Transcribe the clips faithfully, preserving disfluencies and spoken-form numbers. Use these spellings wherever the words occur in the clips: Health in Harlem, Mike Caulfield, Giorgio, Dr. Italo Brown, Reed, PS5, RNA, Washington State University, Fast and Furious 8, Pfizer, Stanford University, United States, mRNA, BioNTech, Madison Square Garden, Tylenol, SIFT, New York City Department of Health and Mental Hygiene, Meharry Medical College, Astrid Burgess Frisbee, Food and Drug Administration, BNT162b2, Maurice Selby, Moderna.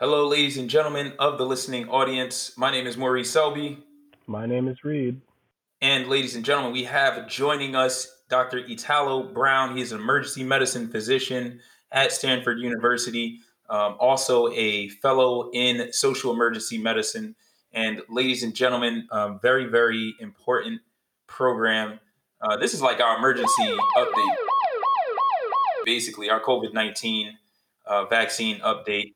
Hello, ladies and gentlemen of the listening audience. My name is Maurice Selby. My name is Reed. And ladies and gentlemen, we have joining us Doctor Italo Brown. He's an emergency medicine physician at Stanford University, um, also a fellow in social emergency medicine. And ladies and gentlemen, um, very, very important program. Uh, this is like our emergency update, basically our COVID nineteen uh, vaccine update.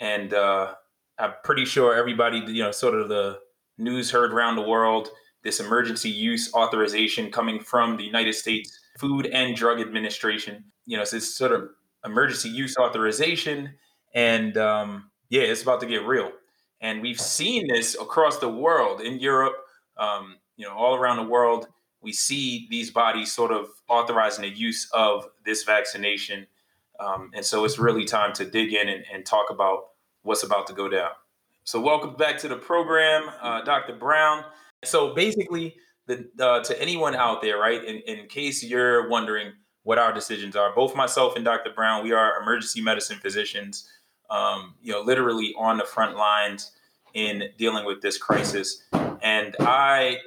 And uh, I'm pretty sure everybody, you know, sort of the news heard around the world, this emergency use authorization coming from the United States Food and Drug Administration. You know, so it's sort of emergency use authorization. And um, yeah, it's about to get real. And we've seen this across the world, in Europe, um, you know, all around the world. We see these bodies sort of authorizing the use of this vaccination. Um, and so it's really time to dig in and, and talk about what's about to go down. So welcome back to the program, uh, Doctor Brown. So basically, the, uh, to anyone out there, right, in, in case you're wondering what our decisions are, both myself and Doctor Brown, we are emergency medicine physicians, um, you know, literally on the front lines in dealing with this crisis. And I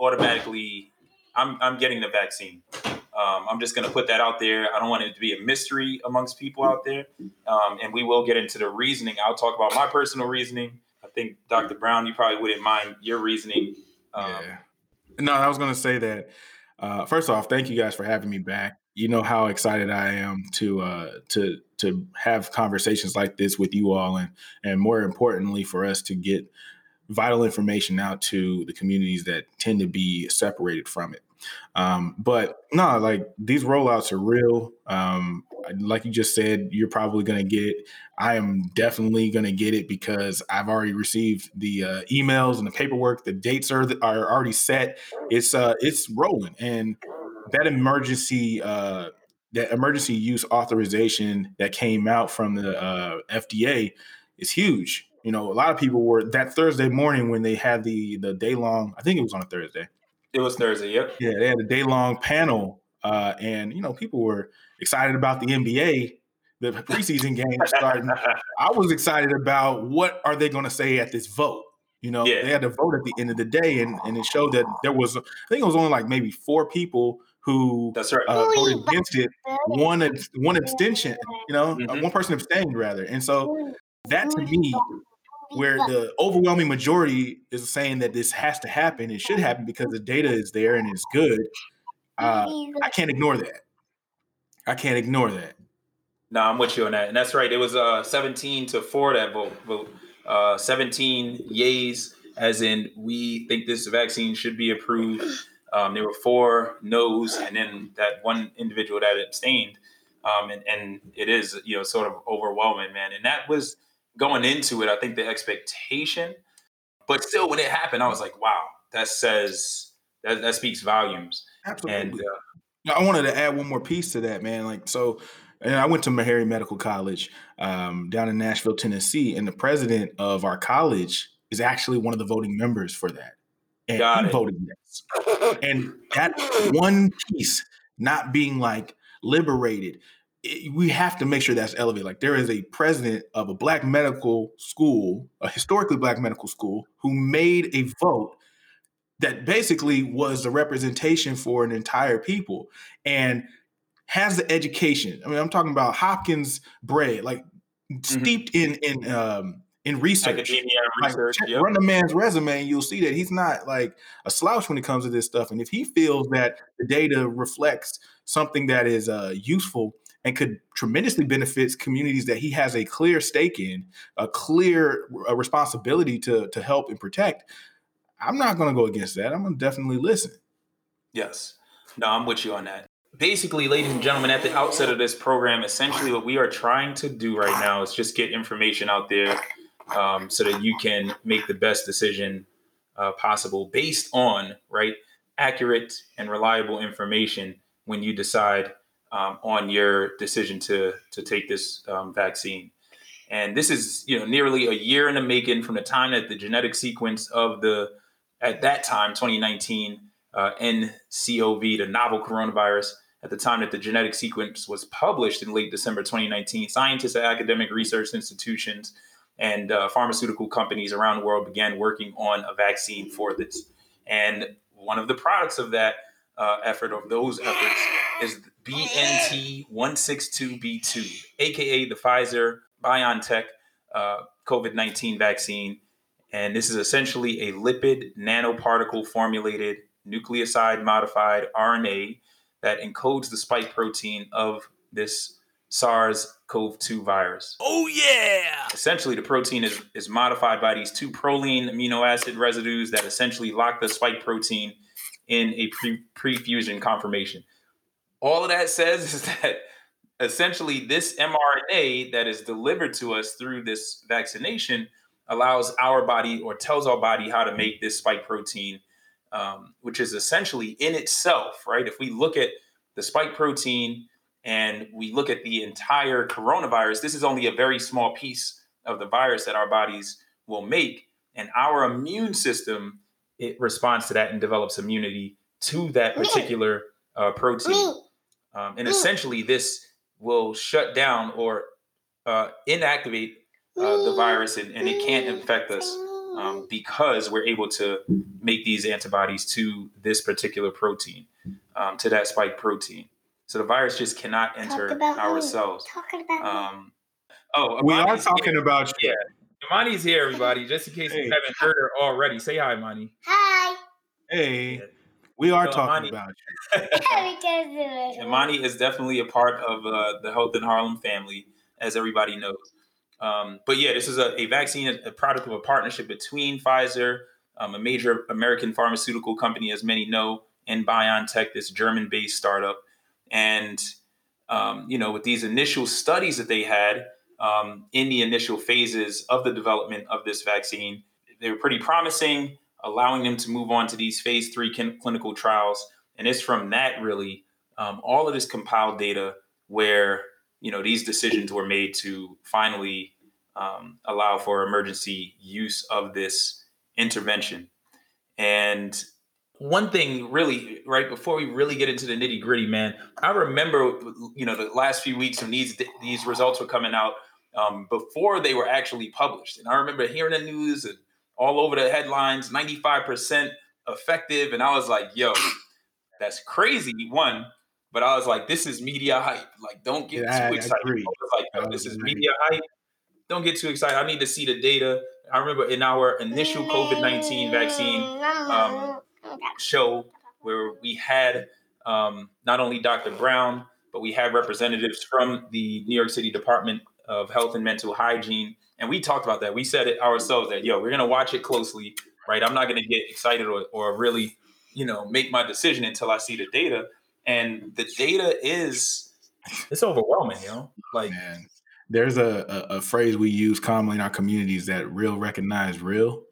automatically, I'm, I'm getting the vaccine. Um, I'm just going to put that out there. I don't want it to be a mystery amongst people out there. Um, and we will get into the reasoning. I'll talk about my personal reasoning. I think, Doctor Brown, you probably wouldn't mind your reasoning. Um, yeah. No, I was going to say that, uh, first off, thank you guys for having me back. You know how excited I am to uh, to to have conversations like this with you all, and and more importantly for us to get vital information out to the communities that tend to be separated from it. Um, but no, like these rollouts are real. Um, like you just said, you're probably going to get it. I am definitely going to get it because I've already received the uh, emails and the paperwork. The dates are are already set. It's uh, it's rolling, and that emergency uh, that emergency use authorization that came out from the uh, F D A is huge. You know, a lot of people were that Thursday morning when they had the the day long. I think it was on a Thursday. It was Thursday, yep. Yeah, they had a day-long panel, uh, and, you know, people were excited about the N B A, the preseason game starting. I was excited about what are they going to say at this vote. You know, yeah. They had a vote at the end of the day, and, and it showed that there was, I think it was only like maybe four people who That's right. uh, voted against it, one, one abstention, you know, mm-hmm. uh, one person abstained, rather. And so that, to me, where the overwhelming majority is saying that this has to happen, it should happen because the data is there and it's good. Uh, I can't ignore that. I can't ignore that. No, I'm with you on that. And that's right. It was uh, seventeen to four that vote. vote. Uh, seventeen yays, as in we think this vaccine should be approved. Um, there were four no's, and then that one individual that abstained. Um, and, and it is, you know, sort of overwhelming, man. And that was going into it, I think the expectation, but still when it happened, I was like, wow, that says, that, that speaks volumes. Absolutely. And, uh, I wanted to add one more piece to that, man. Like, so, and I went to Meharry Medical College um, down in Nashville, Tennessee, and the president of our college is actually one of the voting members for that. And he voted yes. And that one piece, not being like liberated, we have to make sure that's elevated. Like there is a president of a black medical school, a historically black medical school, who made a vote that basically was the representation for an entire people and has the education. I mean, I'm talking about Hopkins bread, like mm-hmm. steeped in in um, in research. Academia, like, research check, yep. Run a man's resume and you'll see that he's not like a slouch when it comes to this stuff. And if he feels that the data reflects something that is uh, useful and could tremendously benefit communities that he has a clear stake in, a clear a responsibility to, to help and protect, I'm not going to go against that. I'm going to definitely listen. Yes. No, I'm with you on that. Basically, ladies and gentlemen, at the outset of this program, essentially what we are trying to do right now is just get information out there um, so that you can make the best decision uh, possible based on, right, accurate and reliable information when you decide um, on your decision to, to take this um, vaccine. And this is, you know, nearly a year in the making from the time that the genetic sequence of the, at that time, twenty nineteen, uh, N C O V, the novel coronavirus, at the time that the genetic sequence was published in late December twenty nineteen, scientists at academic research institutions and uh, pharmaceutical companies around the world began working on a vaccine for this. And one of the products of that uh, effort, of those efforts, is B N T one six two B two, a k a the Pfizer BioNTech uh, COVID nineteen vaccine. And this is essentially a lipid nanoparticle formulated nucleoside modified R N A that encodes the spike protein of this SARS-C o V two virus. Oh, yeah. Essentially, the protein is, is modified by these two proline amino acid residues that essentially lock the spike protein in a pre- pre-fusion conformation. All of that says is that essentially, this mRNA that is delivered to us through this vaccination allows our body, or tells our body, how to make this spike protein, um, which is essentially in itself, right? If we look at the spike protein and we look at the entire coronavirus, this is only a very small piece of the virus that our bodies will make. And our immune system, it responds to that and develops immunity to that particular uh, protein. Um, and essentially, this will shut down or uh, inactivate uh, the virus, and, and it can't infect us um, because we're able to make these antibodies to this particular protein, um, to that spike protein. So the virus just cannot enter our cells. Talking about um, oh, Imani's we are talking here. about you. Yeah, Imani's here, everybody. Just in case hey. you haven't heard her already, say hi, Imani. Hi. Hey. Yeah. We are so talking Imani, about you. Imani is definitely a part of uh, the Health in Harlem family, as everybody knows. Um, but yeah, this is a, a vaccine, a product of a partnership between Pfizer, um, a major American pharmaceutical company, as many know, and BioNTech, this German-based startup. And, um, you know, with these initial studies that they had um, in the initial phases of the development of this vaccine, they were pretty promising, allowing them to move on to these phase three kin- clinical trials. And it's from that, really, um, all of this compiled data where, you know, these decisions were made to finally um, allow for emergency use of this intervention. And one thing really, right, before we really get into the nitty gritty, man, I remember, you know, the last few weeks when these, these results were coming out um, before they were actually published. And I remember hearing the news and all over the headlines, ninety-five percent effective. And I was like, yo, that's crazy, one. But I was like, this is media hype. Like, don't get yeah, too excited. I, I was like, yo, this is media hype. Don't get too excited. I need to see the data. I remember in our initial COVID nineteen vaccine um, show where we had um, not only Doctor Brown, but we had representatives from the New York City Department of Health and Mental Hygiene. And we talked about that. We said it ourselves that, yo, we're going to watch it closely, right? I'm not going to get excited or, or really, you know, make my decision until I see the data. And the data is, it's overwhelming, you know? Like, man, there's a, a, a phrase we use commonly in our communities that real recognize real.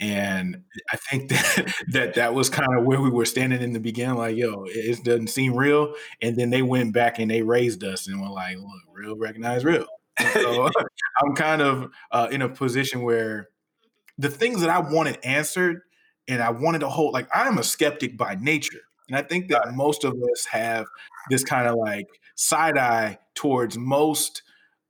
And I think that, that that was kind of where we were standing in the beginning, like, yo, it doesn't seem real. And then they went back and they raised us and were like, look, real recognize real. So I'm kind of uh, in a position where the things that I wanted answered and I wanted to hold, like, I'm a skeptic by nature. And I think that most of us have this kind of like side eye towards most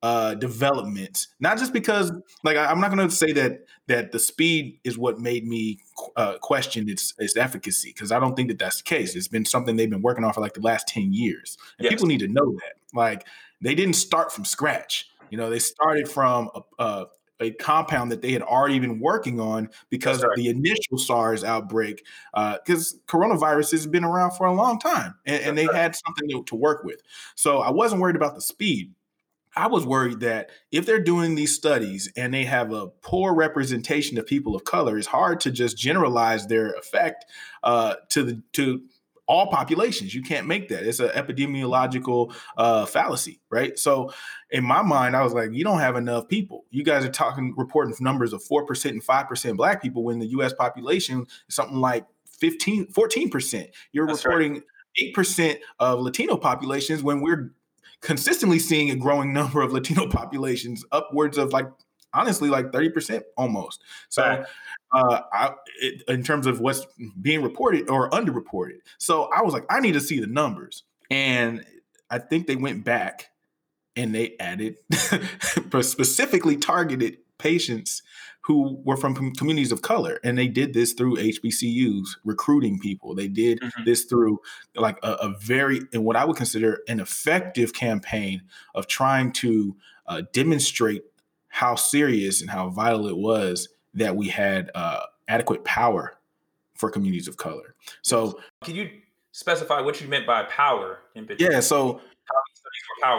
uh, developments, not just because, like, I, I'm not going to say that that the speed is what made me uh, question its its efficacy, because I don't think that that's the case. It's been something they've been working on for like the last ten years. And yes. People need to know that. Like, they didn't start from scratch. You know, they started from a, a, a compound that they had already been working on because right. of the initial SARS outbreak, because uh, coronavirus has been around for a long time, and, and they right. had something to, to work with. So I wasn't worried about the speed. I was worried that if they're doing these studies and they have a poor representation of people of color, it's hard to just generalize their effect uh, to the to all populations. You can't make that. It's an epidemiological uh, fallacy, right? So in my mind, I was like, you don't have enough people. You guys are talking, reporting numbers of four percent and five percent Black people when the U S population is something like fifteen, fourteen percent. You're That's reporting right. eight percent of Latino populations when we're consistently seeing a growing number of Latino populations, upwards of like, honestly, like thirty percent almost. So right. uh, I, it, in terms of what's being reported or underreported. So I was like, I need to see the numbers. And I think they went back and they added specifically targeted patients who were from communities of color. And they did this through H B C Us, recruiting people. They did mm-hmm. this through like a, a very, and what I would consider an effective campaign of trying to uh, demonstrate how serious and how vital it was that we had uh, adequate power for communities of color. So can you specify what you meant by power in particular? Yeah, so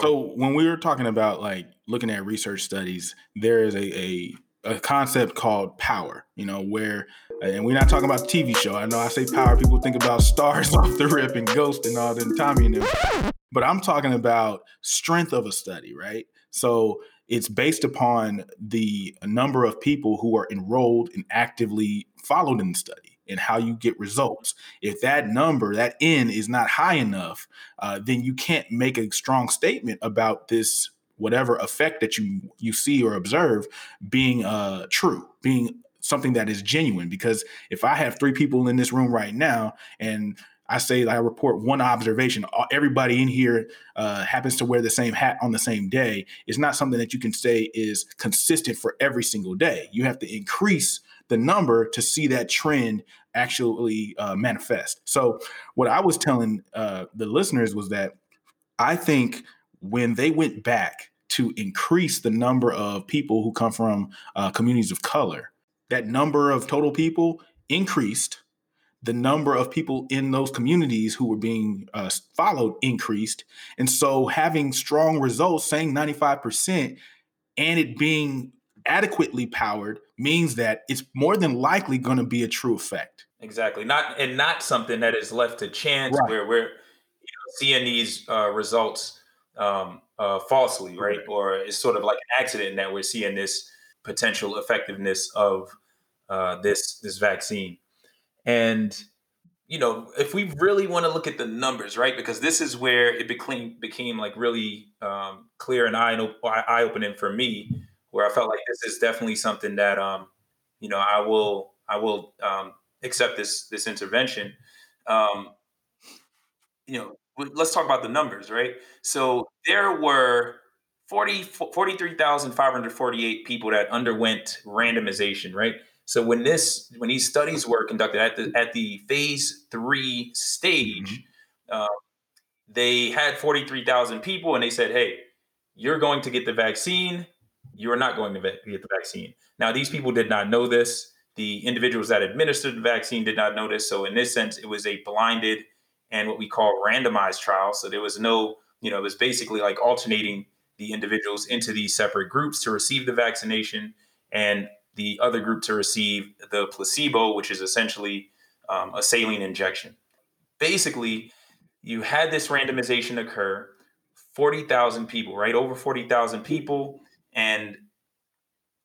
so when we were talking about like looking at research studies, there is a, a a concept called power, you know, where, and we're not talking about the T V show. I know I say power, people think about stars off the rip and Ghost and all them Tommy and them, but I'm talking about strength of a study, right? So it's based upon the number of people who are enrolled and actively followed in the study and how you get results. If that number, that N is not high enough, uh, then you can't make a strong statement about this, whatever effect that you, you see or observe being uh, true, being something that is genuine. Because if I have three people in this room right now and I say I report one observation, everybody in here uh, happens to wear the same hat on the same day, it's not something that you can say is consistent for every single day. You have to increase the number to see that trend actually uh, manifest. So what I was telling uh, the listeners was that I think when they went back to increase the number of people who come from uh, communities of color, that number of total people increased. The number of people in those communities who were being uh, followed increased. And so having strong results, saying ninety-five percent and it being adequately powered means that it's more than likely going to be a true effect. Exactly. Not and not something that is left to chance right. where we're you know, seeing these uh, results um, uh, falsely, right? right? Or it's sort of like an accident that we're seeing this potential effectiveness of uh, this this vaccine. And, you know, if we really want to look at the numbers, right, because this is where it became, became like really um, clear and eye, eye opening for me, where I felt like this is definitely something that, um, you know, I will I will um, accept this this intervention. Um, you know, let's talk about the numbers. Right. So there were forty-three thousand five hundred forty-eight people that underwent randomization. Right. So when this, when these studies were conducted at the at the phase three stage, mm-hmm. uh, they had forty-three thousand people, and they said, "Hey, you're going to get the vaccine. You are not going to get the vaccine." Now, these people did not know this. The individuals that administered the vaccine did not know this. So in this sense, it was a blinded and what we call randomized trial. So there was no, you know, it was basically like alternating the individuals into these separate groups to receive the vaccination and the other group to receive the placebo, which is essentially um, a saline injection. Basically, you had this randomization occur, forty thousand people, right? Over forty thousand people. And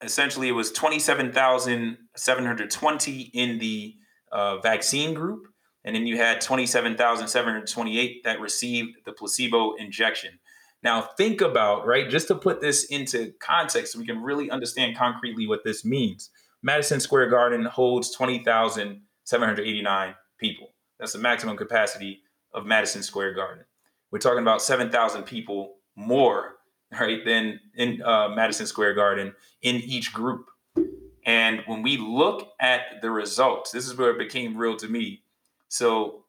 essentially, it was twenty-seven thousand seven hundred twenty in the uh, vaccine group. And then you had twenty-seven thousand seven hundred twenty-eight that received the placebo injection. Now, think about, right, just to put this into context, so we can really understand concretely what this means. Madison Square Garden holds twenty thousand seven hundred eighty-nine people. That's the maximum capacity of Madison Square Garden. We're talking about seven thousand people more right, then in uh, Madison Square Garden in each group. And when we look at the results, this is where it became real to me. So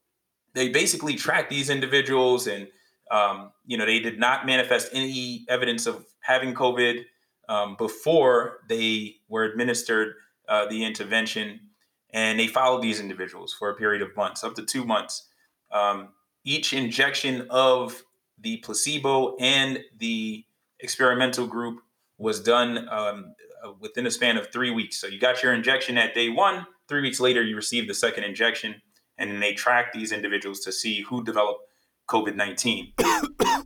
they basically tracked these individuals and, um, you know, they did not manifest any evidence of having COVID um, before they were administered uh, the intervention. And they followed these individuals for a period of months, up to two months. Um, each injection of the placebo and the experimental group was done um, within a span of three weeks. So you got your injection at day one, three weeks later, you received the second injection, and then they tracked these individuals to see who developed COVID nineteen.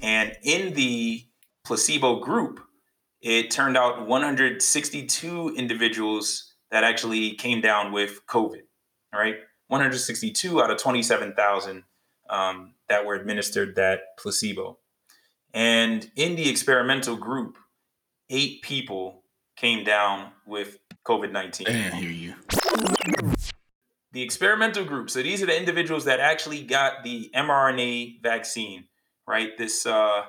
And in the placebo group, it turned out one hundred sixty-two individuals that actually came down with COVID, all right? one hundred sixty-two out of twenty-seven thousand um, that were administered that placebo. And in the experimental group, eight people came down with COVID nineteen. I didn't hear you. The experimental group. So these are the individuals that actually got the mRNA vaccine, right? This uh,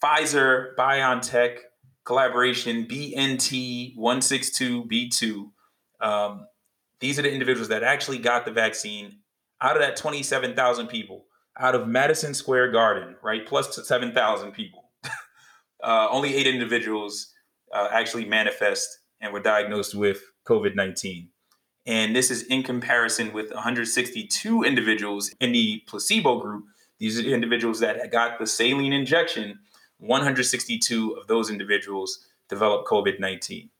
Pfizer BioNTech collaboration, B N T one six two B two. Um, these are the individuals that actually got the vaccine. Out of that twenty-seven thousand people, out of Madison Square Garden, right? Plus seven thousand people. Uh, only eight individuals uh, actually manifest and were diagnosed with COVID nineteen. And this is in comparison with one hundred sixty-two individuals in the placebo group. These are the individuals that got the saline injection. one hundred sixty-two of those individuals developed COVID nineteen.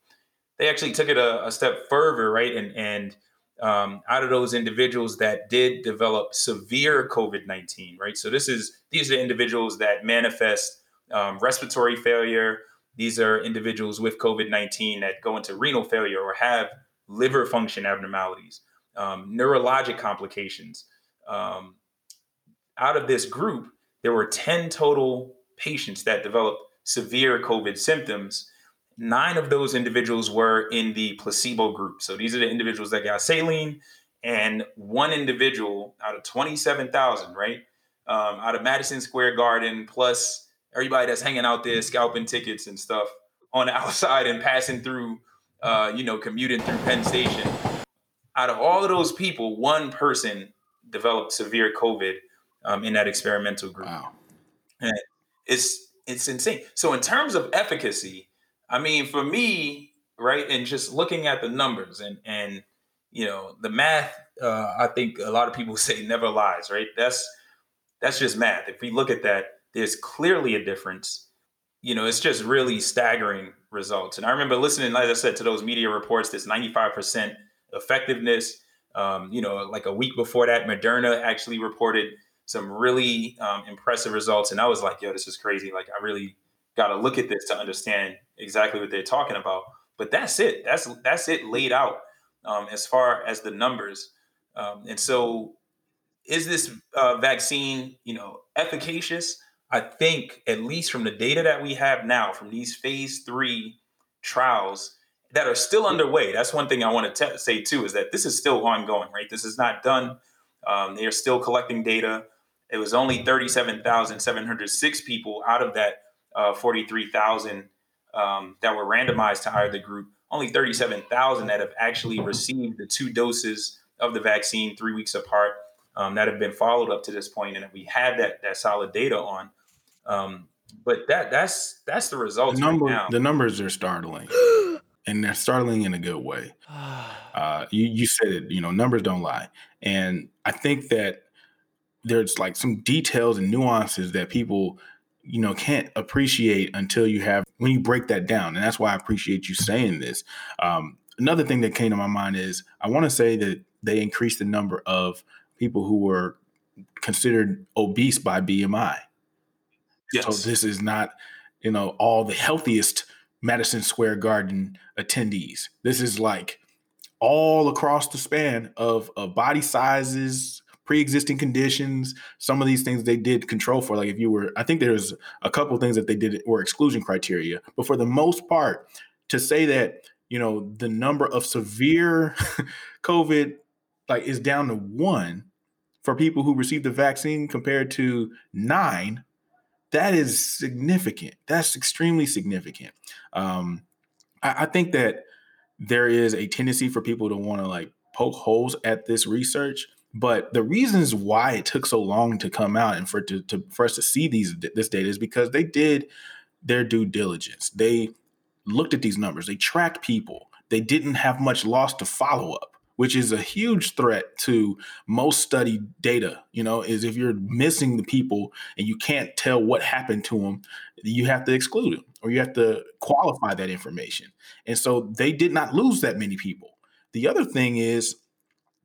They actually took it a, a step further, right? And, and um, out of those individuals that did develop severe COVID nineteen, right? So this is these are the individuals that manifest Um, respiratory failure. These are individuals with COVID nineteen that go into renal failure or have liver function abnormalities, um, neurologic complications. Um, out of this group, there were ten total patients that developed severe COVID symptoms. Nine of those individuals were in the placebo group. So these are the individuals that got saline, and one individual out of twenty-seven thousand, right? Um, out of Madison Square Garden, plus everybody that's hanging out there scalping tickets and stuff on the outside and passing through, uh, you know, commuting through Penn Station. Out of all of those people, one person developed severe COVID um, in that experimental group. Wow. And it's it's insane. So in terms of efficacy, I mean, for me, right, and just looking at the numbers and, and you know, the math, uh, I think a lot of people say never lies, right? That's that's just math. If we look at that, there's clearly a difference. You know, it's just really staggering results. And I remember listening, as I said, to those media reports, this ninety-five percent effectiveness. Um, you know, like a week before that, Moderna actually reported some really um, impressive results. And I was like, yo, this is crazy. Like, I really got to look at this to understand exactly what they're talking about. But that's it. That's that's it laid out um, as far as the numbers. Um, and so is this uh, vaccine, you know, efficacious? I think, at least from the data that we have now, from these phase three trials that are still underway, that's one thing I want to te- say, too, is that this is still ongoing, right? This is not done. Um, they are still collecting data. It was only thirty-seven thousand seven hundred six people out of that uh, forty-three thousand um, that were randomized to either group. Only thirty-seven thousand that have actually received the two doses of the vaccine three weeks apart um, that have been followed up to this point, and that we have that that solid data on. Um, but that that's that's the results. The, number, right now. The numbers are startling, and they're startling in a good way. Uh, you you said it. You know, numbers don't lie, and I think that there's like some details and nuances that people you know can't appreciate until you have when you break that down, and that's why I appreciate you saying this. Um, another thing that came to my mind is I want to say that they increased the number of people who were considered obese by B M I. Yes. So this is not, you know, all the healthiest Madison Square Garden attendees. This is like all across the span of, of body sizes, pre-existing conditions. Some of these things they did control for, like if you were, I think there's a couple of things that they did were exclusion criteria, but for the most part, to say that, you know, the number of severe COVID like is down to one for people who received the vaccine compared to nine that is significant. That's extremely significant. Um, I, I think that there is a tendency for people to want to like poke holes at this research, but the reasons why it took so long to come out and for to, to for us to see these this data is because they did their due diligence. They looked at these numbers. They tracked people. They didn't have much loss to follow up, which is a huge threat to most studied data. You know, is if you're missing the people and you can't tell what happened to them, you have to exclude them or you have to qualify that information. And so they did not lose that many people. The other thing is,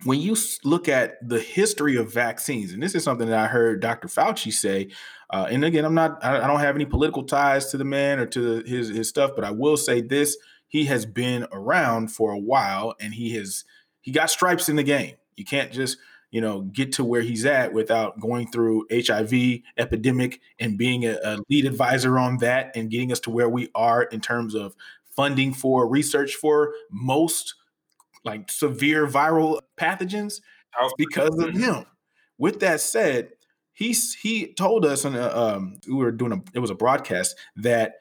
when you look at the history of vaccines, and this is something that I heard Doctor Fauci say, uh, and again, I'm not, I don't have any political ties to the man or to his, his stuff, but I will say this, he has been around for a while and he has, he got stripes in the game. You can't just, you know, get to where he's at without going through H I V epidemic and being a, a lead advisor on that and getting us to where we are in terms of funding for research for most like severe viral pathogens because of him. With that said, he he told us, and um, we were doing a it was a broadcast that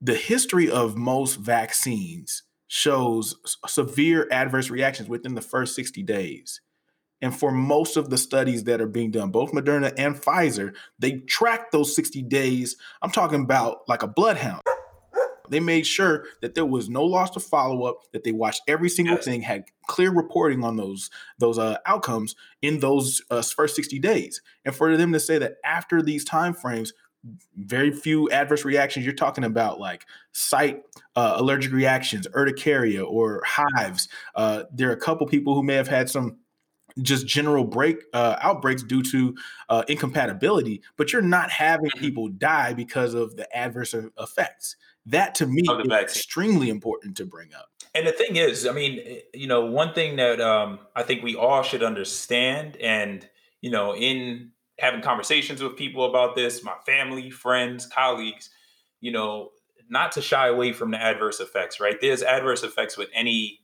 the history of most vaccines shows severe adverse reactions within the first sixty days. And for most of the studies that are being done, both Moderna and Pfizer, they tracked those sixty days. I'm talking about like a bloodhound. They made sure that there was no loss to follow-up, that they watched every single yes. thing, had clear reporting on those those uh, outcomes in those uh, first sixty days. And for them to say that after these timeframes, very few adverse reactions, you're talking about like site uh, allergic reactions, urticaria or hives. Uh, there are a couple people who may have had some just general break uh, outbreaks due to uh, incompatibility, but you're not having people die because of the adverse effects. That to me is extremely important to bring up. And the thing is, I mean, you know, one thing that um, I think we all should understand, and, you know, in having conversations with people about this, my family, friends, colleagues, you know, not to shy away from the adverse effects, right? There's adverse effects with any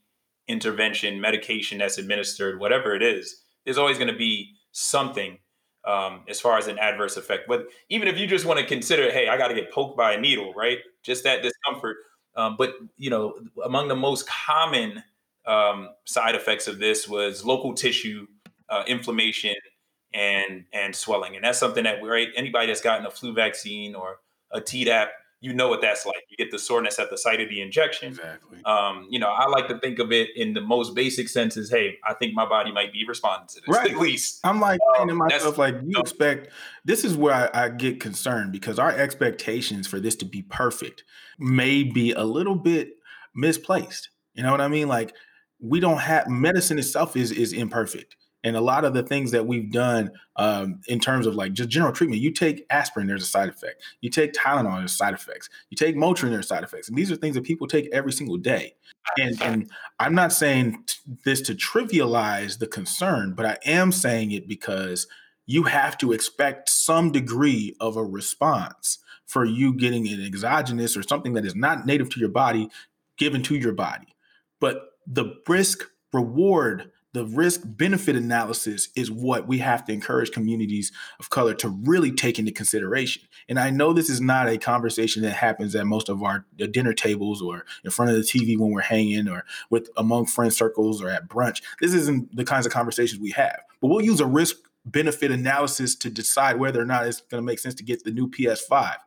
intervention, medication that's administered, whatever it is. There's always going to be something um, as far as an adverse effect. But even if you just want to consider, hey, I got to get poked by a needle, right? Just that discomfort. Um, but, you know, among the most common um, side effects of this was local tissue uh, inflammation and and swelling. And that's something that, right, anybody that's gotten a flu vaccine or a Tdap, you know what that's like. You get the soreness at the site of the injection. Exactly. Um, you know, I like to think of it in the most basic sense as, hey, I think my body might be responding to this, right. At least. I'm like um, saying to myself, like, you no. expect, this is where I, I get concerned because our expectations for this to be perfect may be a little bit misplaced. You know what I mean? Like, we don't have, medicine itself is is imperfect. And a lot of the things that we've done um, in terms of like just general treatment, you take aspirin, there's a side effect. You take Tylenol, there's side effects. You take Motrin, there's side effects. And these are things that people take every single day. And, and I'm not saying t- this to trivialize the concern, but I am saying it because you have to expect some degree of a response for you getting an exogenous or something that is not native to your body given to your body. But the risk reward The risk benefit analysis is what we have to encourage communities of color to really take into consideration. And I know this is not a conversation that happens at most of our dinner tables or in front of the T V when we're hanging or with among friend circles or at brunch. This isn't the kinds of conversations we have, but we'll use a risk benefit analysis to decide whether or not it's going to make sense to get the new P S five.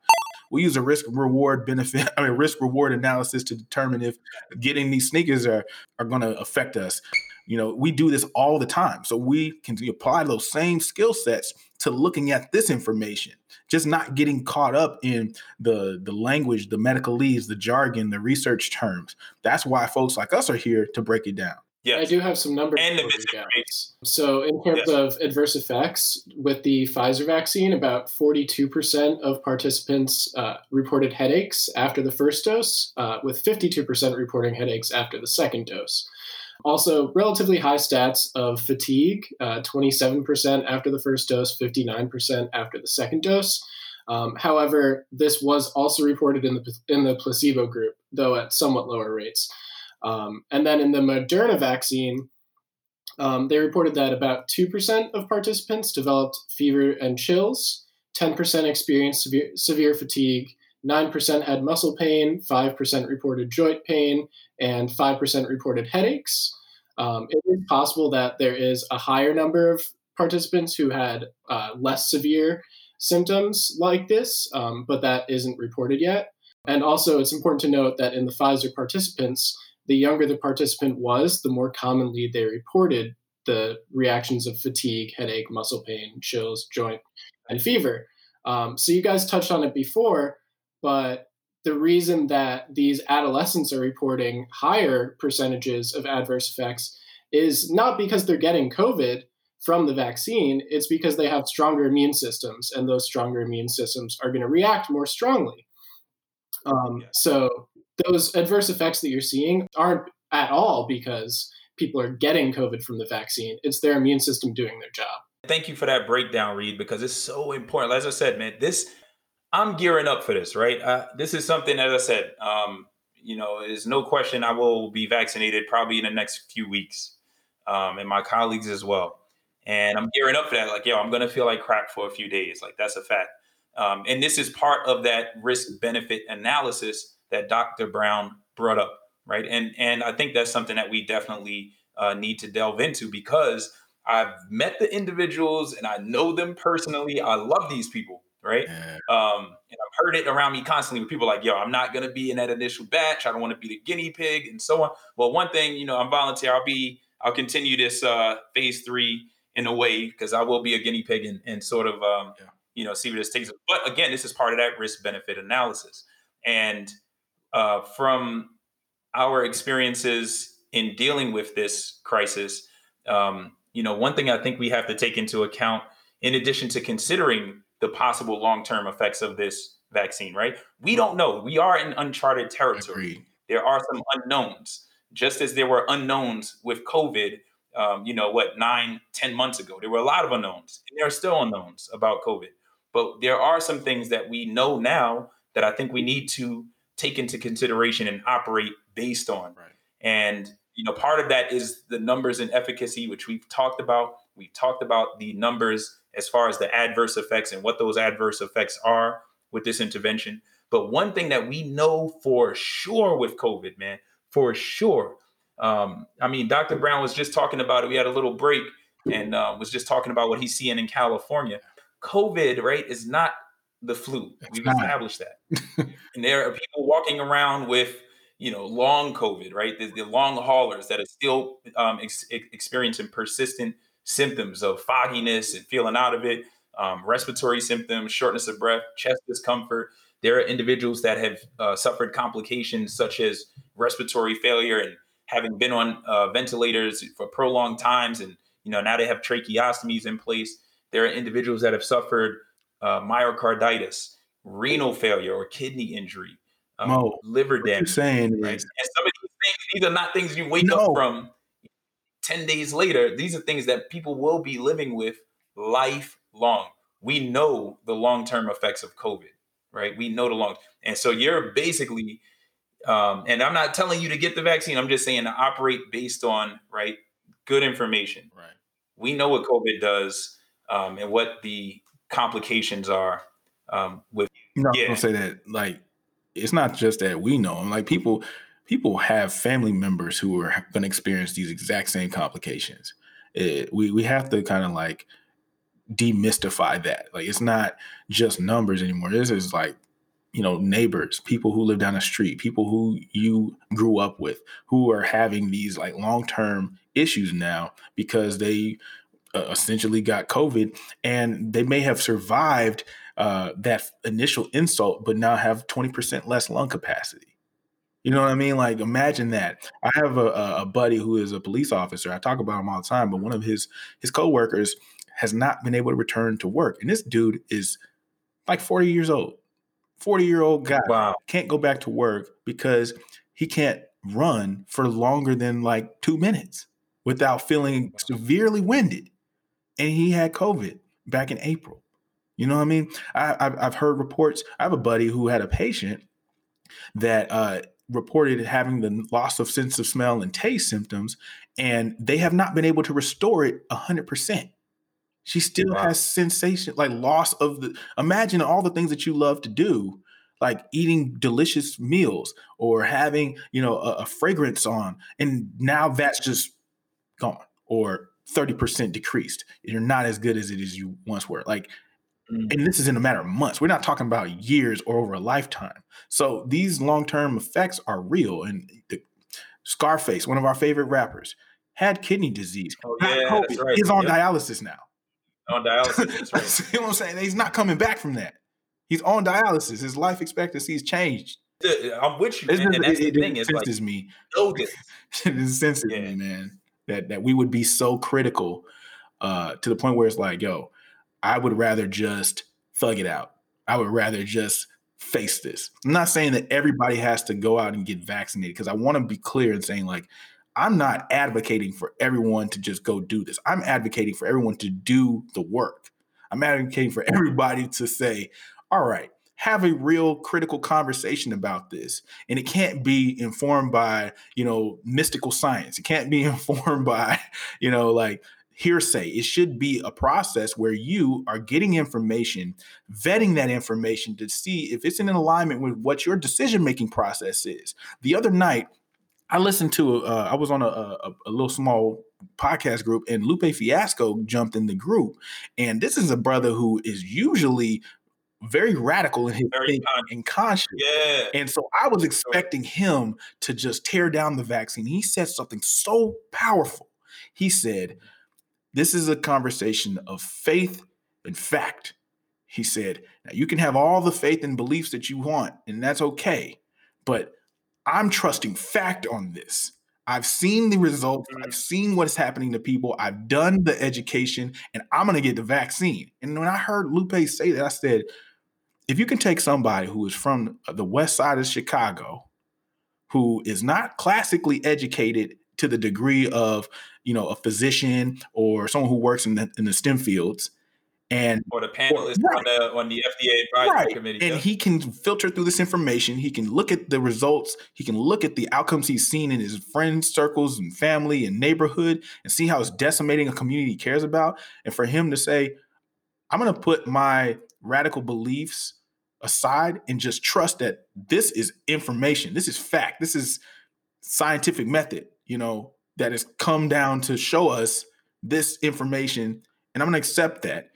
We use a risk reward benefit, I mean, risk reward analysis to determine if getting these sneakers are, are going to affect us. You know, we do this all the time. So we can apply those same skill sets to looking at this information, just not getting caught up in the, the language, the medicalese, the jargon, the research terms. That's why folks like us are here to break it down. Yeah, I do have some numbers. And the misinformation. So in terms yes. of adverse effects with the Pfizer vaccine, about forty-two percent of participants uh, reported headaches after the first dose, uh, with fifty-two percent reporting headaches after the second dose. Also, relatively high stats of fatigue, uh, twenty-seven percent after the first dose, fifty-nine percent after the second dose. Um, however, this was also reported in the in the placebo group, though at somewhat lower rates. Um, and then in the Moderna vaccine, um, they reported that about two percent of participants developed fever and chills, ten percent experienced severe, severe fatigue, nine percent had muscle pain, five percent reported joint pain, and five percent reported headaches. Um, it is possible that there is a higher number of participants who had uh, less severe symptoms like this, um, but that isn't reported yet. And also, it's important to note that in the Pfizer participants, the younger the participant was, the more commonly they reported the reactions of fatigue, headache, muscle pain, chills, joint, and fever. Um, so you guys touched on it before, but the reason that these adolescents are reporting higher percentages of adverse effects is not because they're getting COVID from the vaccine, it's because they have stronger immune systems, and those stronger immune systems are going to react more strongly. Um, yeah. So those adverse effects that you're seeing aren't at all because people are getting COVID from the vaccine. It's their immune system doing their job. Thank you for that breakdown, Reed, because it's so important. As I said, man, this I'm gearing up for this, right? Uh, this is something, as I said, um, you know, there's no question I will be vaccinated probably in the next few weeks, um, and my colleagues as well. And I'm gearing up for that. Like, yo, I'm going to feel like crap for a few days. Like, that's a fact. Um, and this is part of that risk-benefit analysis that Doctor Brown brought up, right? And and I think that's something that we definitely uh, need to delve into, because I've met the individuals and I know them personally. I love these people, right? Yeah. Um, and I've heard it around me constantly with people like, yo, I'm not going to be in that initial batch. I don't want to be the guinea pig and so on. Well, one thing, you know, I'm volunteer. I'll be, I'll continue this uh, phase three in a way, because I will be a guinea pig and, and sort of, um, yeah. you know, see where this takes us. But again, this is part of that risk-benefit analysis. And uh, from our experiences in dealing with this crisis, um, you know, one thing I think we have to take into account, in addition to considering the possible long-term effects of this vaccine, right? We don't know. We are in uncharted territory. Agreed. There are some unknowns, just as there were unknowns with COVID. Um, you know, what, nine, ten months ago, there were a lot of unknowns, and there are still unknowns about COVID. But there are some things that we know now that I think we need to take into consideration and operate based on. Right. And, you know, part of that is the numbers and efficacy, which we've talked about. We've talked about the numbers as far as the adverse effects and what those adverse effects are with this intervention. But one thing that we know for sure with COVID, man, for sure, Um, I mean, Doctor Brown was just talking about it. We had a little break and uh, was just talking about what he's seeing in California. COVID, right, is not the flu. It's We've not. established that. And there are people walking around with, you know, long COVID, right? The, the long haulers that are still um, ex- experiencing persistent symptoms of fogginess and feeling out of it, um, respiratory symptoms, shortness of breath, chest discomfort. There are individuals that have uh, suffered complications such as respiratory failure and having been on uh, ventilators for prolonged times, and you know now they have tracheostomies in place. There are individuals that have suffered uh, myocarditis, renal failure, or kidney injury, um, Mo, liver damage. What you're saying right? is, and some of these things, these are not things you wake no. up from ten days later. These are things that people will be living with lifelong. We know the long-term effects of COVID, right? We know the long, and so you're basically. Um, and I'm not telling you to get the vaccine. I'm just saying to operate based on, right, good information. Right. We know what COVID does um, and what the complications are um, with. No, yeah. I don't say that. Like, it's not just that we know. I'm like people, people have family members who are going to experience these exact same complications. It, we we have to kind of like demystify that. Like, it's not just numbers anymore. This is like. You know, neighbors, people who live down the street, people who you grew up with, who are having these like long-term issues now because they uh, essentially got COVID, and they may have survived uh, that initial insult, but now have twenty percent less lung capacity. You know what I mean? Like, imagine that. I have a, a buddy who is a police officer. I talk about him all the time, but one of his his coworkers has not been able to return to work, and this dude is like forty years old. forty-year-old guy wow. can't go back to work because he can't run for longer than like two minutes without feeling severely winded. And he had COVID back in April. You know what I mean? I, I've, I've heard reports. I have a buddy who had a patient that uh, reported having the loss of sense of smell and taste symptoms, and they have not been able to restore it one hundred percent. She still wow. has sensation, like loss of the, imagine all the things that you love to do, like eating delicious meals or having, you know, a, a fragrance on, and now that's just gone or thirty percent decreased. You're not as good as it is you once were. Like, mm. and this is in a matter of months. We're not talking about years or over a lifetime. So these long-term effects are real. And the, Scarface, one of our favorite rappers, had kidney disease. Oh, yeah, COVID. That's right. He's on yep. dialysis now. On dialysis, right. You know what I'm saying? He's not coming back from that. He's on dialysis. His life expectancy has changed. I'm with you, man. Just, and that's it, the it thing. It senses like, me. Know this. It senses yeah. me, man. That that we would be so critical uh, to the point where it's like, yo, I would rather just thug it out. I would rather just face this. I'm not saying that everybody has to go out and get vaccinated, because I want to be clear in saying, like, I'm not advocating for everyone to just go do this. I'm advocating for everyone to do the work. I'm advocating for everybody to say, all right, have a real critical conversation about this. And it can't be informed by, you know, mystical science. It can't be informed by, you know, like hearsay. It should be a process where you are getting information, vetting that information to see if it's in alignment with what your decision-making process is. The other night, I listened to, uh, I was on a, a, a little small podcast group, and Lupe Fiasco jumped in the group. And this is a brother who is usually very radical in his thinking and conscious. Yeah. And so I was expecting him to just tear down the vaccine. He said something so powerful. He said, this is a conversation of faith and fact. He said, now you can have all the faith and beliefs that you want, and that's okay, but I'm trusting fact on this. I've seen the results. I've seen what's happening to people. I've done the education, and I'm going to get the vaccine. And when I heard Lupe say that, I said, if you can take somebody who is from the west side of Chicago, who is not classically educated to the degree of, you know, a physician or someone who works in the, in the STEM fields, and or the panelist right. on the on the F D A advisory right. committee. And yeah. he can filter through this information. He can look at the results. He can look at the outcomes he's seen in his friend circles and family and neighborhood and see how it's decimating a community he cares about. And for him to say, I'm going to put my radical beliefs aside and just trust that this is information. This is fact. This is scientific method, you know, that has come down to show us this information. And I'm going to accept that.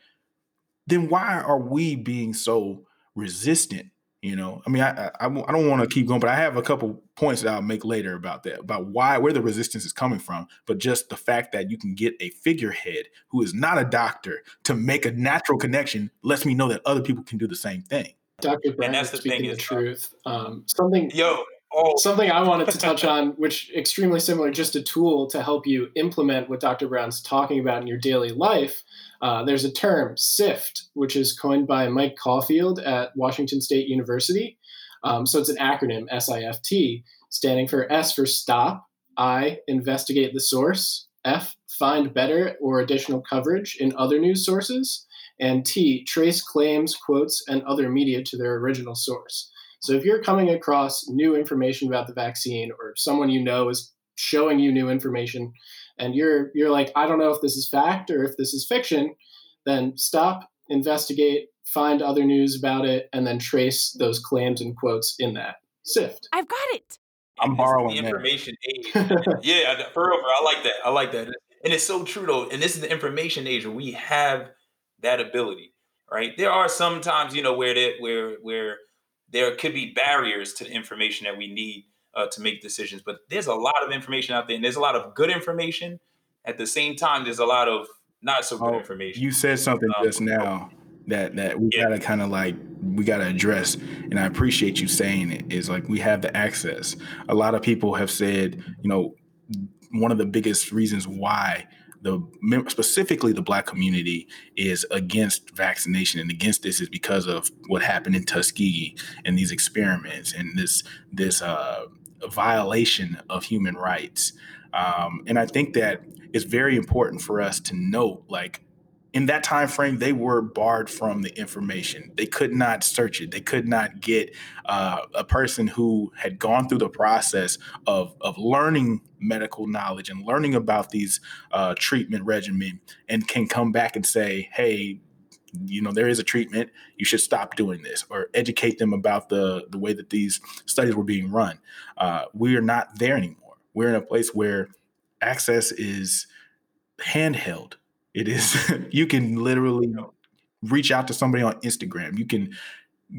Then why are we being so resistant? You know, I mean, I I, I don't want to keep going, but I have a couple points that I'll make later about that, about why, where the resistance is coming from, but just the fact that you can get a figurehead who is not a doctor to make a natural connection lets me know that other people can do the same thing. Doctor Brown, and that's the speaking thing is the truth. Um, something, yo, oh. something I wanted to touch on, which extremely similar, just a tool to help you implement what Doctor Brown's talking about in your daily life. Uh, there's a term, SIFT, which is coined by Mike Caulfield at Washington State University. Um, so it's an acronym, S I F T, standing for S for stop, I, investigate the source, F, find better or additional coverage in other news sources, and T, trace claims, quotes, and other media to their original source. So if you're coming across new information about the vaccine, or someone you know is showing you new information, and you're you're like, I don't know if this is fact or if this is fiction, then stop, investigate, find other news about it, and then trace those claims and quotes in that. SIFT. I've got it. I'm borrowing the information age. Yeah, for real, bro. I like that. I like that. And it's so true, though. And this is the information age where we have that ability, right? There are some times, you know, where that where where there could be barriers to the information that we need Uh, to make decisions. But there's a lot of information out there, and there's a lot of good information. At the same time, there's a lot of not so good oh, information. You said something um, just now that, that we yeah. gotta kind of like, we gotta address, and I appreciate you saying it, is like we have the access. A lot of people have said, you know, one of the biggest reasons why the specifically the Black community is against vaccination and against this is because of what happened in Tuskegee and these experiments and this, this, uh, violation of human rights. Um, and I think that it's very important for us to note, like, in that time frame, they were barred from the information. They could not search it. They could not get uh, a person who had gone through the process of, of learning medical knowledge and learning about these uh, treatment regimen and can come back and say, hey, you know, there is a treatment, you should stop doing this, or educate them about the, the way that these studies were being run. Uh, we are not there anymore. We're in a place where access is handheld. It is, you can literally reach out to somebody on Instagram. You can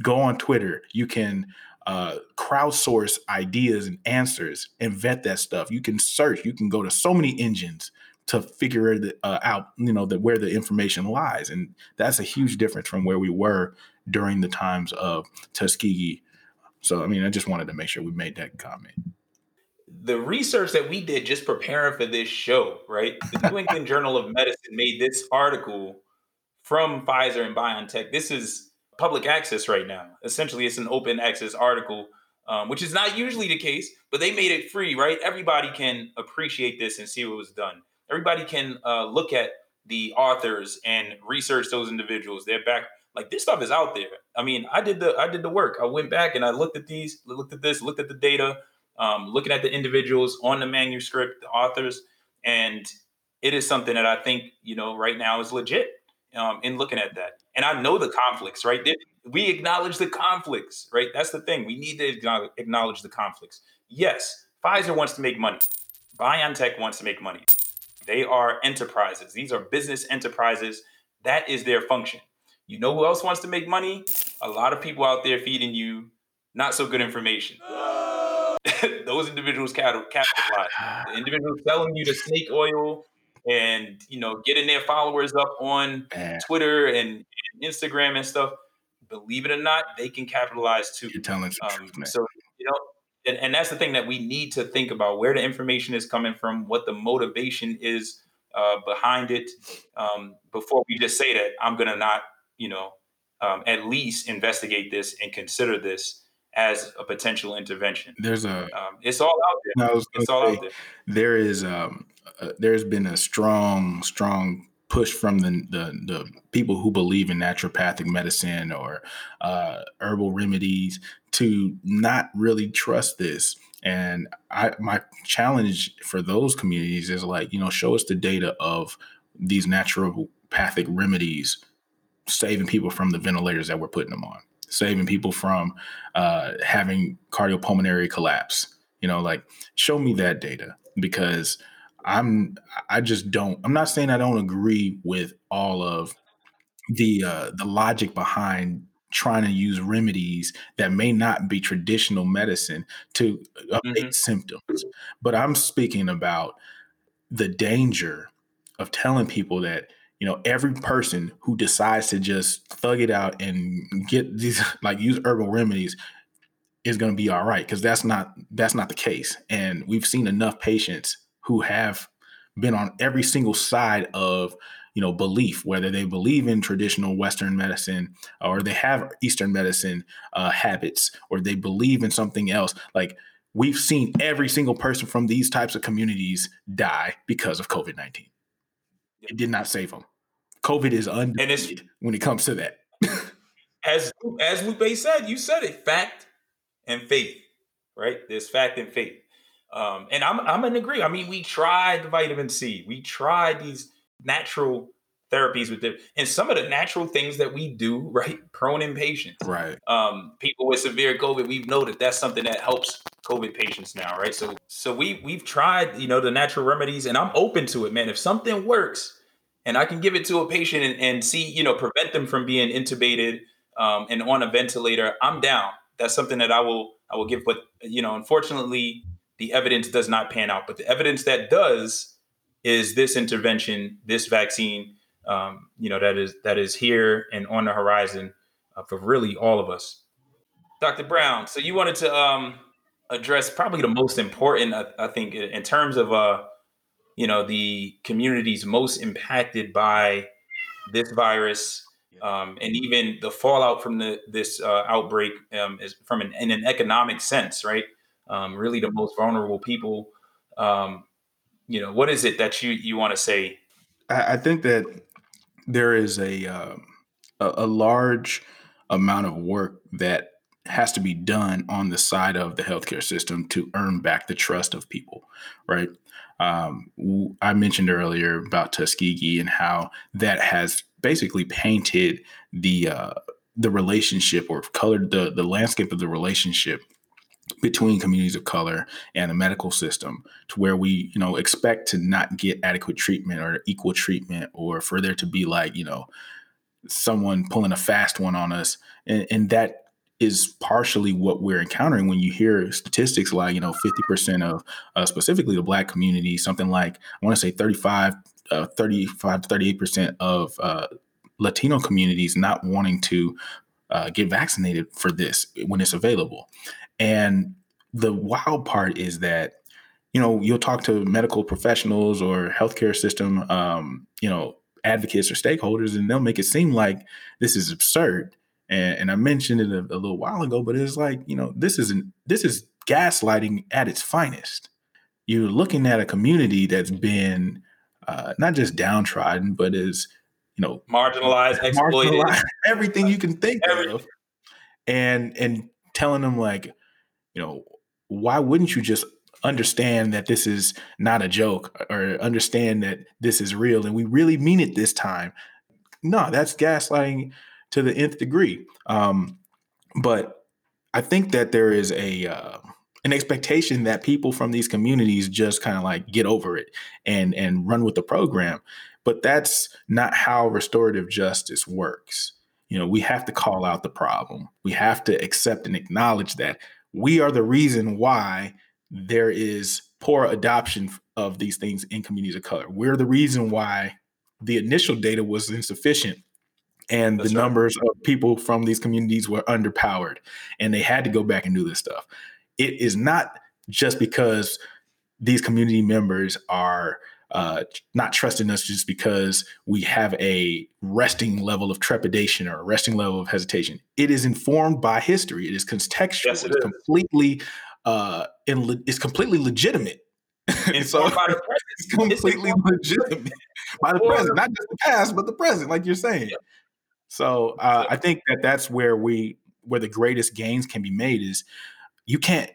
go on Twitter. You can uh, crowdsource ideas and answers and vet that stuff. You can search. You can go to so many engines to figure it uh, out, you know, that where the information lies. And that's a huge difference from where we were during the times of Tuskegee. So, I mean, I just wanted to make sure we made that comment. The research that we did just preparing for this show, right? The New England Journal of Medicine made this article from Pfizer and BioNTech. This is public access right now. Essentially, it's an open access article, um, which is not usually the case, but they made it free, right? Everybody can appreciate this and see what was done. Everybody can uh, look at the authors and research those individuals. They're back. Like, this stuff is out there. I mean, I did the I did the work. I went back and I looked at these, looked at this, looked at the data, um, looking at the individuals on the manuscript, the authors. And it is something that I think, you know, right now is legit um, in looking at that. And I know the conflicts, right? We acknowledge the conflicts, right? That's the thing. We need to acknowledge the conflicts. Yes, Pfizer wants to make money. BioNTech wants to make money. They are enterprises. These are business enterprises. That is their function. You know who else wants to make money? A lot of people out there feeding you not so good information. Those individuals capitalize. The individuals selling you the snake oil and, you know, getting their followers up on Twitter and, and Instagram and stuff. Believe it or not, they can capitalize too. You're telling the um, truth, man. So, you know, And, and that's the thing that we need to think about, where the information is coming from, what the motivation is uh, behind it, um, before we just say that I'm going to not, you know, um, at least investigate this and consider this as a potential intervention. There's a um, it's all out there. I was gonna it's all say, out there. There is um, uh, there's been a strong, strong push from the, the the people who believe in naturopathic medicine or uh, herbal remedies to not really trust this. And I, my challenge for those communities is like, you know, show us the data of these naturopathic remedies saving people from the ventilators that we're putting them on, saving people from uh, having cardiopulmonary collapse. You know, like, show me that data, because I'm, I just don't, I'm not saying I don't agree with all of the, uh, the logic behind trying to use remedies that may not be traditional medicine to abate mm-hmm. symptoms, but I'm speaking about the danger of telling people that, you know, every person who decides to just thug it out and get these, like, use herbal remedies is going to be all right. Cause that's not, that's not the case. And we've seen enough patients who have been on every single side of, you know, belief, whether they believe in traditional Western medicine or they have Eastern medicine uh, habits, or they believe in something else. Like, we've seen every single person from these types of communities die because of COVID nineteen. It did not save them. COVID is undefeated when it comes to that. as, as Lupe said, you said it, fact and faith, right? There's fact and faith. Um, and I'm I'm in agree. I mean, we tried vitamin C. We tried these natural therapies with them, and some of the natural things that we do, right? Proning patients, right? Um, people with severe COVID, we've noted that's something that helps COVID patients now, right? So, so we we've tried, you know, the natural remedies, and I'm open to it, man. If something works, and I can give it to a patient and, and see, you know, prevent them from being intubated um, and on a ventilator, I'm down. That's something that I will I will give. But, you know, unfortunately, the evidence does not pan out, but the evidence that does is this intervention, this vaccine, um, you know, that is that is here and on the horizon uh, for really all of us. Doctor Brown, so you wanted to um, address probably the most important, I, I think, in terms of, uh, you know, the communities most impacted by this virus um, and even the fallout from the, this uh, outbreak um, is from an, in an economic sense, right? Um, really the most vulnerable people. Um, you know, what is it that you, you want to say? I, I think that there is a, uh, a a large amount of work that has to be done on the side of the healthcare system to earn back the trust of people, right? Um, I mentioned earlier about Tuskegee and how that has basically painted the uh, the relationship, or colored the the landscape of the relationship between communities of color and the medical system, to where we, you know, expect to not get adequate treatment or equal treatment, or for there to be like, you know, someone pulling a fast one on us. And, and that is partially what we're encountering when you hear statistics like, you know, fifty percent of uh, specifically the Black community, something like, I want to say thirty-five, uh, thirty-five, thirty-eight percent of uh, Latino communities not wanting to uh, get vaccinated for this when it's available. And the wild part is that, you know, you'll talk to medical professionals or healthcare system, um, you know, advocates or stakeholders, and they'll make it seem like this is absurd. And, and I mentioned it a, a little while ago, but it's like, you know, this isn't, this is gaslighting at its finest. You're looking at a community that's been uh, not just downtrodden, but is, you know, marginalized, exploited, marginalized, everything you can think everything. of, and and. telling them like, you know, why wouldn't you just understand that this is not a joke, or understand that this is real and we really mean it this time? No, that's gaslighting to the nth degree. Um, but I think that there is a uh, an expectation that people from these communities just kind of like get over it and and run with the program. But that's not how restorative justice works. You know, we have to call out the problem. We have to accept and acknowledge that we are the reason why there is poor adoption of these things in communities of color. We're the reason why the initial data was insufficient, and That's the right. numbers of people from these communities were underpowered, and they had to go back and do this stuff. It is not just because these community members are Uh, not trusting us just because we have a resting level of trepidation or a resting level of hesitation. It is informed by history. It is contextual. Yes, it it's is. completely, uh, in, it's completely legitimate. It's so, by the it's completely it's legitimate by the present, not just the past, but the present, like you're saying. Yeah. So uh, I think that that's where we, where the greatest gains can be made is you can't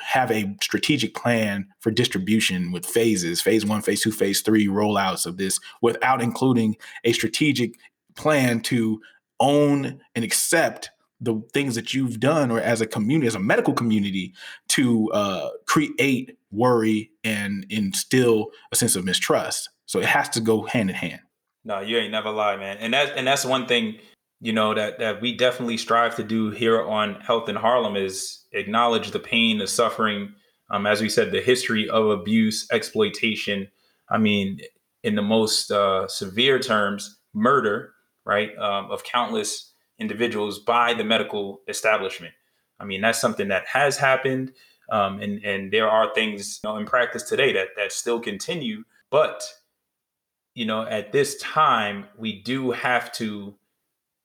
have a strategic plan for distribution with phases, phase one, phase two, phase three rollouts of this without including a strategic plan to own and accept the things that you've done, or as a community, as a medical community, to uh, create worry and instill a sense of mistrust. So it has to go hand in hand. No, you ain't never lie, man. And that's, and that's one thing, you know, that, that we definitely strive to do here on Health in Harlem is acknowledge the pain, the suffering, um, as we said, the history of abuse, exploitation. I mean, in the most uh, severe terms, murder, right, um, of countless individuals by the medical establishment. I mean, that's something that has happened. Um, and, and there are things, you know, in practice today that, that still continue. But, you know, at this time, we do have to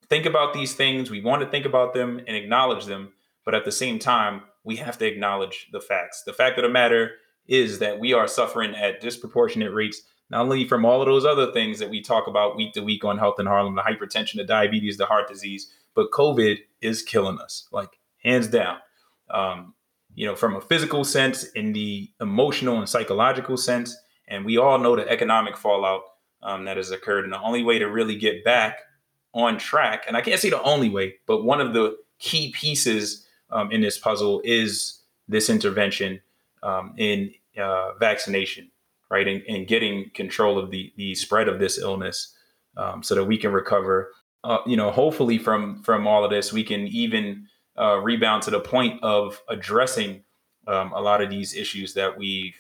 think about these things. We want to think about them and acknowledge them. But at the same time, we have to acknowledge the facts. The fact of the matter is that we are suffering at disproportionate rates, not only from all of those other things that we talk about week to week on Health in Harlem, the hypertension, the diabetes, the heart disease, but COVID is killing us, like hands down. Um, you know, from a physical sense, in the emotional and psychological sense, and we all know the economic fallout um, that has occurred. And the only way to really get back on track, and I can't say the only way, but one of the key pieces um, in this puzzle is this intervention um, in uh, vaccination, right? And, and getting control of the the spread of this illness um, so that we can recover. Uh, you know, hopefully from from all of this, we can even uh, rebound to the point of addressing um, a lot of these issues that we've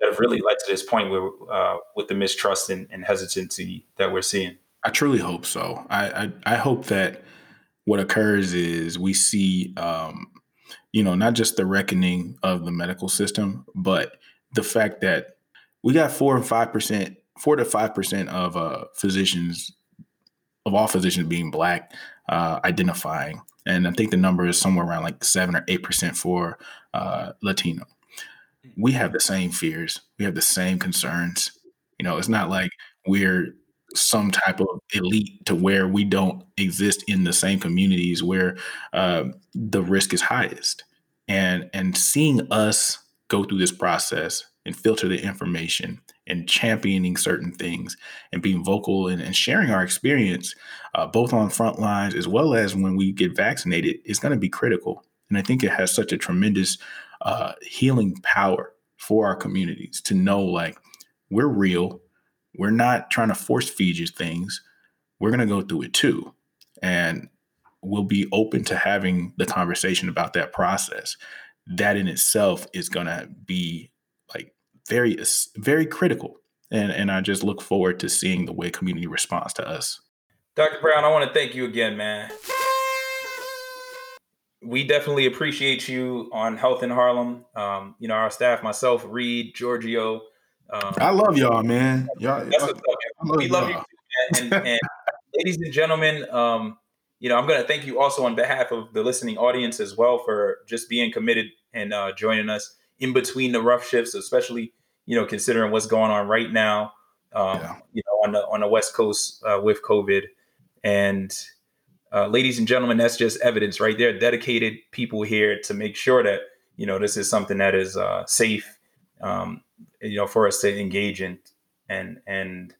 that have really led to this point where uh, with the mistrust and, and hesitancy that we're seeing. I truly hope so. I, I, I hope that what occurs is we see, um, you know, not just the reckoning of the medical system, but the fact that we got four and five percent, four to five percent of uh, physicians, of all physicians being Black, uh, identifying. And I think the number is somewhere around like seven or eight percent for uh, Latino. We have the same fears. We have the same concerns. You know, it's not like we're some type of elite to where we don't exist in the same communities where uh, the risk is highest. And and seeing us go through this process and filter the information and championing certain things and being vocal and, and sharing our experience, uh, both on front lines as well as when we get vaccinated, is going to be critical. And I think it has such a tremendous uh, healing power for our communities to know, like, we're real. We're not trying to force feed you things. We're going to go through it too. And we'll be open to having the conversation about that process. That in itself is going to be like very, very critical. And, and I just look forward to seeing the way community responds to us. Doctor Brown, I want to thank you again, man. We definitely appreciate you on Health in Harlem. Um, you know, our staff, myself, Reed, Giorgio. Um, I love y'all, man. Y'all, that's y'all, what's up, man. Love we love y'all. you, too, man. And, and ladies and gentlemen, um, you know, I'm going to thank you also on behalf of the listening audience as well for just being committed and uh, joining us in between the rough shifts, especially, you know, considering what's going on right now, um, yeah. you know, on the on the West Coast uh, with COVID. And uh, ladies and gentlemen, that's just evidence right there. Dedicated people here to make sure that, you know, this is something that is uh, safe, um, you know, for us to engage in. And and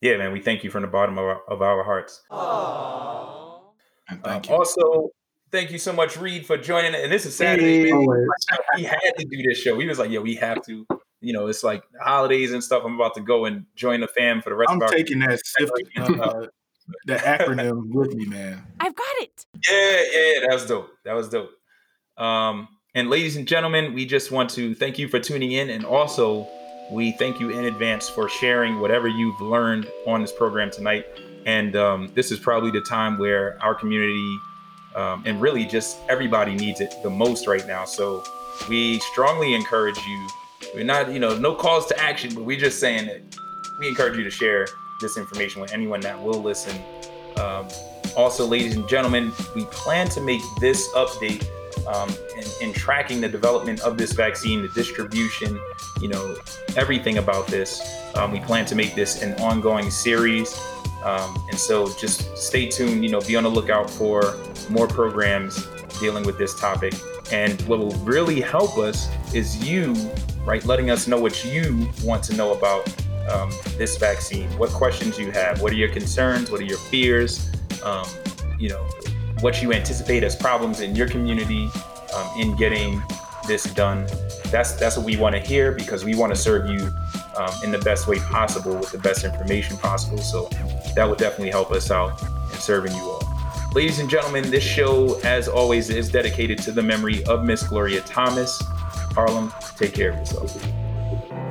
yeah, man, we thank you from the bottom of our, of our hearts. Aww. Thank um, also, thank you so much, Reed, for joining. And this is Saturday, hey, man. We had to do this show. We was like, yeah, we have to. You know, it's like holidays and stuff. I'm about to go and join the fam for the rest I'm of our I'm taking that SIFT, uh, the acronym with me, man. I've got it. Yeah, yeah, that was dope. That was dope. Um, and ladies and gentlemen, we just want to thank you for tuning in. And also, we thank you in advance for sharing whatever you've learned on this program tonight. And um, this is probably the time where our community um, and really just everybody needs it the most right now. So we strongly encourage you. We're not, you know, no calls to action, but we're just saying that we encourage you to share this information with anyone that will listen. Um, also, ladies and gentlemen, we plan to make this update um, in, in tracking the development of this vaccine, the distribution, you know, everything about this. Um, we plan to make this an ongoing series. Um, and so just stay tuned, you know, be on the lookout for more programs dealing with this topic. And what will really help us is you, right, letting us know what you want to know about um, this vaccine, what questions you have, what are your concerns, what are your fears, um, you know, what you anticipate as problems in your community um, in getting this done. That's, that's what we want to hear, because we want to serve you um, in the best way possible with the best information possible. So that would definitely help us out in serving you all. Ladies and gentlemen, this show, as always, is dedicated to the memory of Miss Gloria Thomas. Harlem, take care of yourself.